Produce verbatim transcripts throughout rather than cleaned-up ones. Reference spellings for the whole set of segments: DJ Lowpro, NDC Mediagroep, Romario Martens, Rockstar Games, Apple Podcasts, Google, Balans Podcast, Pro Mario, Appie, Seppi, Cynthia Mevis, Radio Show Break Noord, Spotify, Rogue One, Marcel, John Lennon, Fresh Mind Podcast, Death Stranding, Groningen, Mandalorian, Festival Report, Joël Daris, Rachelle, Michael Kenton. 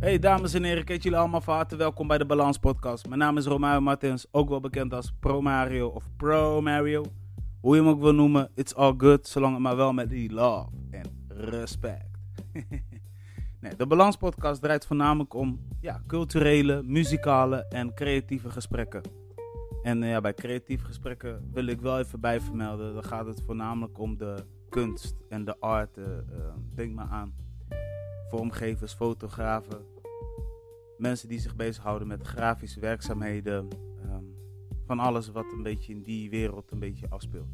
Hey dames en heren, ik jullie allemaal van harte welkom bij de Balans Podcast. Mijn naam is Romario Martens, ook wel bekend als Pro Mario of Pro Mario. Hoe je hem ook wil noemen, it's all good, zolang het maar wel met die love en respect. Nee, de Balans Podcast draait voornamelijk om ja, culturele, muzikale en creatieve gesprekken. En ja, bij creatieve gesprekken wil ik wel even bij vermelden, dan gaat het voornamelijk om de kunst en de art, uh, denk maar aan. Vormgevers, fotografen, mensen die zich bezighouden met grafische werkzaamheden, um, van alles wat een beetje in die wereld een beetje afspeelt.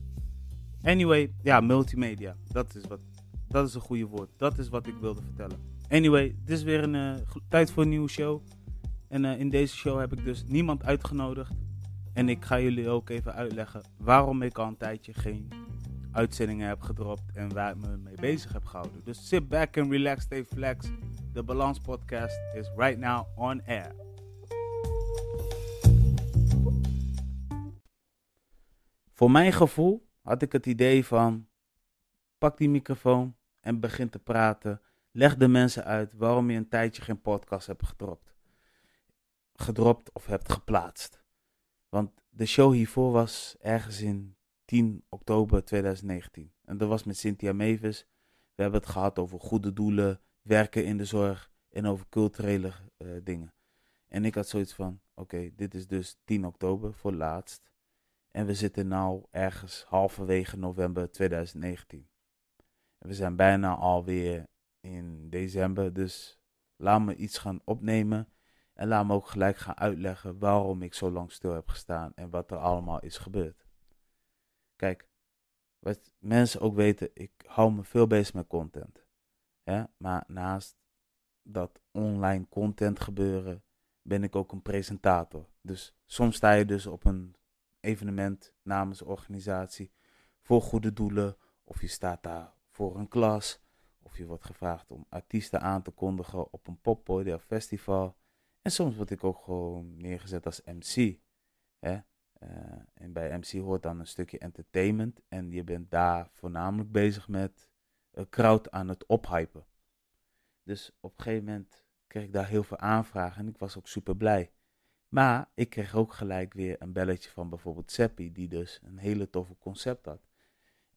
Anyway, ja, multimedia, dat is, wat, dat is een goede woord, dat is wat ik wilde vertellen. Anyway, het is weer een uh, tijd voor een nieuwe show en uh, in deze show heb ik dus niemand uitgenodigd en ik ga jullie ook even uitleggen waarom ik al een tijdje geen uitzendingen heb gedropt en waar ik me mee bezig heb gehouden. Dus sit back and relax, stay flex. De Balans Podcast is right now on air. Voor mijn gevoel had ik het idee van pak die microfoon en begin te praten. Leg de mensen uit waarom je een tijdje geen podcast hebt gedropt. Gedropt of hebt geplaatst. Want de show hiervoor was ergens in tien oktober tweeduizend negentien. En dat was met Cynthia Mevis. We hebben het gehad over goede doelen, werken in de zorg en over culturele uh, dingen. En ik had zoiets van, oké, okay, dit is dus tien oktober voor laatst. En we zitten nu ergens halverwege november tweeduizend negentien. En we zijn bijna alweer in december. Dus laat me iets gaan opnemen. En laat me ook gelijk gaan uitleggen waarom ik zo lang stil heb gestaan en wat er allemaal is gebeurd. Kijk, wat mensen ook weten, ik hou me veel bezig met content. Ja, maar naast dat online content gebeuren, ben ik ook een presentator. Dus soms sta je dus op een evenement namens een organisatie voor goede doelen. Of je staat daar voor een klas. Of je wordt gevraagd om artiesten aan te kondigen op een poppodium of festival. En soms word ik ook gewoon neergezet als M C. Ja. Uh, en bij M C hoort dan een stukje entertainment en je bent daar voornamelijk bezig met een crowd aan het ophypen. Dus op een gegeven moment kreeg ik daar heel veel aanvragen en ik was ook super blij. Maar ik kreeg ook gelijk weer een belletje van bijvoorbeeld Seppi, die dus een hele toffe concept had.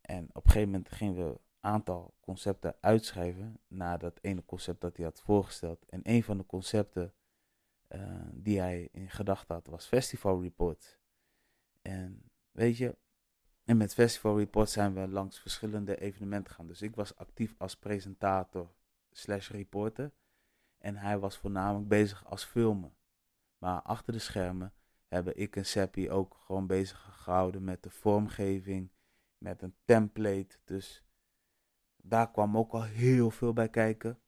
En op een gegeven moment gingen we een aantal concepten uitschrijven na dat ene concept dat hij had voorgesteld. En een van de concepten uh, die hij in gedachten had was Festival Report. En weet je, en met Festival Report zijn we langs verschillende evenementen gaan. Dus ik was actief als presentator slash reporter. En hij was voornamelijk bezig als filmen. Maar achter de schermen hebben ik en Seppi ook gewoon bezig gehouden met de vormgeving. Met een template. Dus daar kwam ook al heel veel bij kijken.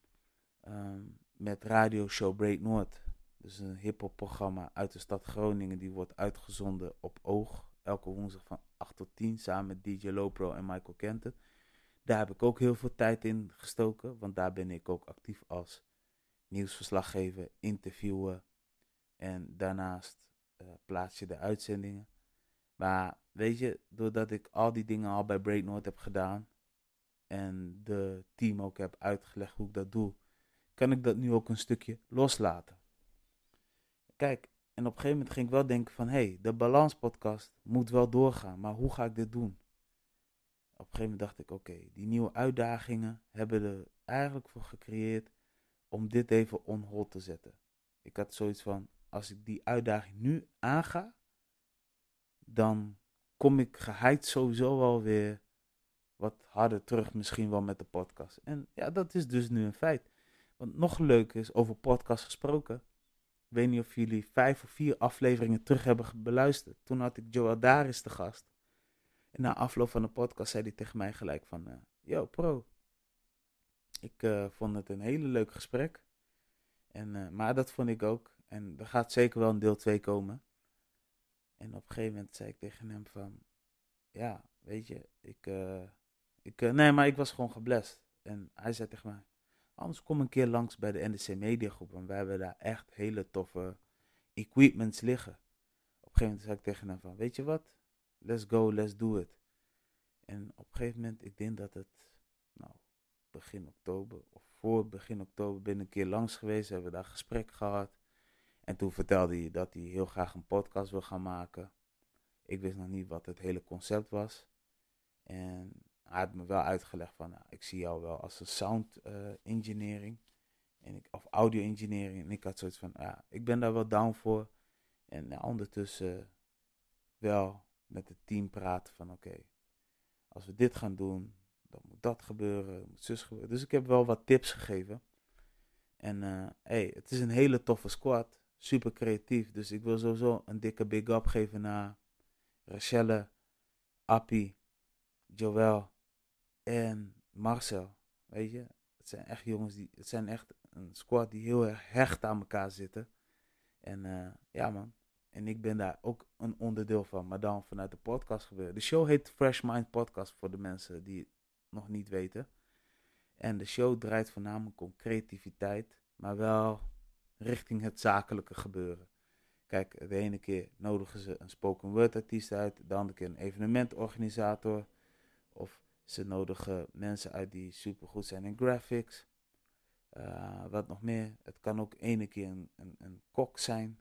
Um, met Radio Show Break Noord. Dus een hiphop programma uit de stad Groningen. Die wordt uitgezonden op Oog. Elke woensdag van acht tot tien. Samen met D J Lowpro en Michael Kenton. Daar heb ik ook heel veel tijd in gestoken. Want daar ben ik ook actief als nieuwsverslaggever, interviewer. En daarnaast uh, plaats je de uitzendingen. Maar weet je, doordat ik al die dingen al bij Break Noord heb gedaan. En de team ook heb uitgelegd hoe ik dat doe. Kan ik dat nu ook een stukje loslaten. Kijk, en op een gegeven moment ging ik wel denken van, hé, hey, de Balans Podcast moet wel doorgaan, maar hoe ga ik dit doen? Op een gegeven moment dacht ik, oké, okay, die nieuwe uitdagingen hebben er eigenlijk voor gecreëerd om dit even on hold te zetten. Ik had zoiets van, als ik die uitdaging nu aanga, dan kom ik geheid sowieso wel weer wat harder terug misschien wel met de podcast. En ja, dat is dus nu een feit. Want nog leuker is, over podcast gesproken. Ik weet niet of jullie vijf of vier afleveringen terug hebben beluisterd. Toen had ik Joël Daris te gast. En na afloop van de podcast zei hij tegen mij gelijk van... Uh, Yo, Pro. Ik uh, vond het een hele leuk gesprek. En, uh, maar dat vond ik ook. En er gaat zeker wel een deel twee komen. En op een gegeven moment zei ik tegen hem van... Ja, weet je, ik... Uh, ik uh, nee, maar ik was gewoon geblest. En hij zei tegen mij... Anders kom een keer langs bij de N D C Mediagroep. En wij hebben daar echt hele toffe equipments liggen. Op een gegeven moment zei ik tegen hem van, weet je wat? Let's go, let's do it. En op een gegeven moment, ik denk dat het nou, begin oktober of voor begin oktober ben ik een keer langs geweest. Hebben we daar gesprek gehad. En toen vertelde hij dat hij heel graag een podcast wil gaan maken. Ik wist nog niet wat het hele concept was. En hij had me wel uitgelegd van, nou, ik zie jou wel als een sound uh, engineering. En ik, of audio engineering. En ik had zoiets van, ja, ik ben daar wel down voor. En nou, ondertussen uh, wel met het team praten van, oké, okay, als we dit gaan doen, dan moet dat gebeuren, dan moet zus gebeuren. Dus ik heb wel wat tips gegeven. En uh, hey, het is een hele toffe squad. Super creatief. Dus ik wil sowieso een dikke big up geven naar Rachelle, Appie, Joël en Marcel. Weet je, het zijn echt jongens die, het zijn echt een squad die heel erg hecht aan elkaar zitten. En uh, ja man, en ik ben daar ook een onderdeel van, maar dan vanuit de podcast gebeuren. De show heet Fresh Mind Podcast voor de mensen die het nog niet weten. En de show draait voornamelijk om creativiteit, maar wel richting het zakelijke gebeuren. Kijk, de ene keer nodigen ze een spoken word artiest uit, de andere keer een evenementorganisator. Of ze nodigen mensen uit die supergoed zijn in graphics. Uh, wat nog meer, het kan ook ene keer een, een, een kok zijn.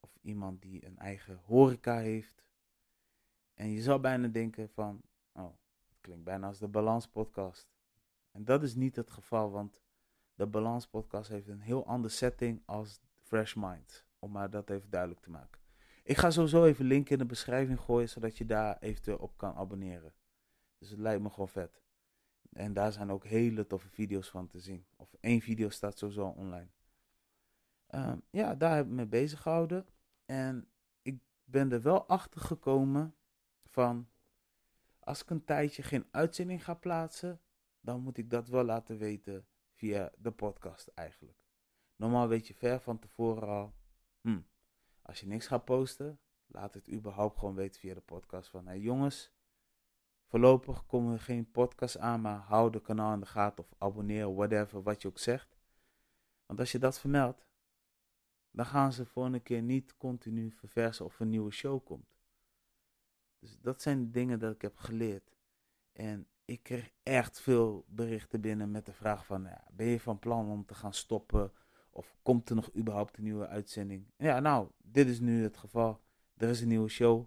Of iemand die een eigen horeca heeft. En je zou bijna denken van, oh, het klinkt bijna als de Balans Podcast. En dat is niet het geval, want de Balans Podcast heeft een heel andere setting als Fresh Mind. Om maar dat even duidelijk te maken. Ik ga sowieso even link in de beschrijving gooien, zodat je daar eventueel op kan abonneren. Dus het lijkt me gewoon vet. En daar zijn ook hele toffe video's van te zien. Of één video staat sowieso online. Um, ja, daar heb ik me bezig gehouden. En ik ben er wel achter gekomen van, als ik een tijdje geen uitzending ga plaatsen, dan moet ik dat wel laten weten via de podcast eigenlijk. Normaal weet je ver van tevoren al, hm, als je niks gaat posten, laat het überhaupt gewoon weten via de podcast van, hé hey jongens, voorlopig komen er geen podcast aan, maar hou de kanaal in de gaten of abonneer, whatever, wat je ook zegt. Want als je dat vermeldt, dan gaan ze voor een keer niet continu verversen of een nieuwe show komt. Dus dat zijn de dingen dat ik heb geleerd. En ik kreeg echt veel berichten binnen met de vraag van, ja, ben je van plan om te gaan stoppen? Of komt er nog überhaupt een nieuwe uitzending? Ja, nou, dit is nu het geval. Er is een nieuwe show.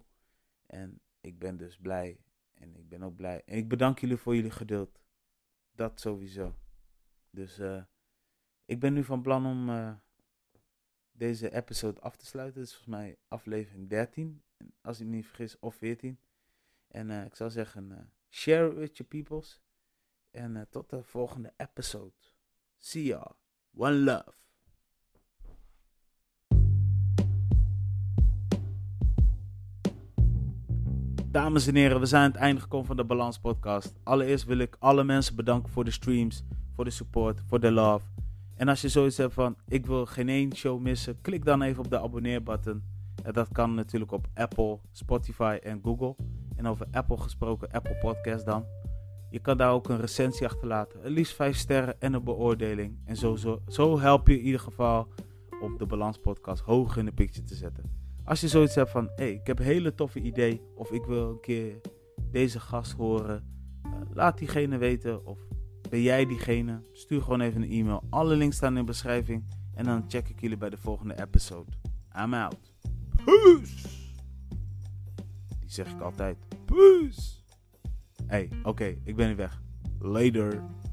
En ik ben dus blij. En ik ben ook blij. En ik bedank jullie voor jullie geduld. Dat sowieso. Dus uh, ik ben nu van plan om uh, deze episode af te sluiten. Dit is volgens mij aflevering dertien. Als ik me niet vergis, of veertien. En uh, ik zou zeggen, uh, share it with your peoples. En uh, tot de volgende episode. See ya. One love. Dames en heren, we zijn aan het einde gekomen van de Balans Podcast. Allereerst wil ik alle mensen bedanken voor de streams, voor de support, voor de love. En als je zoiets hebt van, ik wil geen één show missen, klik dan even op de abonneerbutton. En dat kan natuurlijk op Apple, Spotify en Google. En over Apple gesproken, Apple Podcast dan. Je kan daar ook een recensie achterlaten, het liefst vijf sterren en een beoordeling. En zo, zo, zo help je in ieder geval om de Balans Podcast hoog in de picture te zetten. Als je zoiets hebt van, hey, ik heb een hele toffe idee, of ik wil een keer deze gast horen, uh, laat diegene weten, of ben jij diegene, stuur gewoon even een e-mail. Alle links staan in de beschrijving en dan check ik jullie bij de volgende episode. I'm out. Peace! Die zeg ik altijd. Peace! Hey, oké, okay, ik ben nu weg. Later.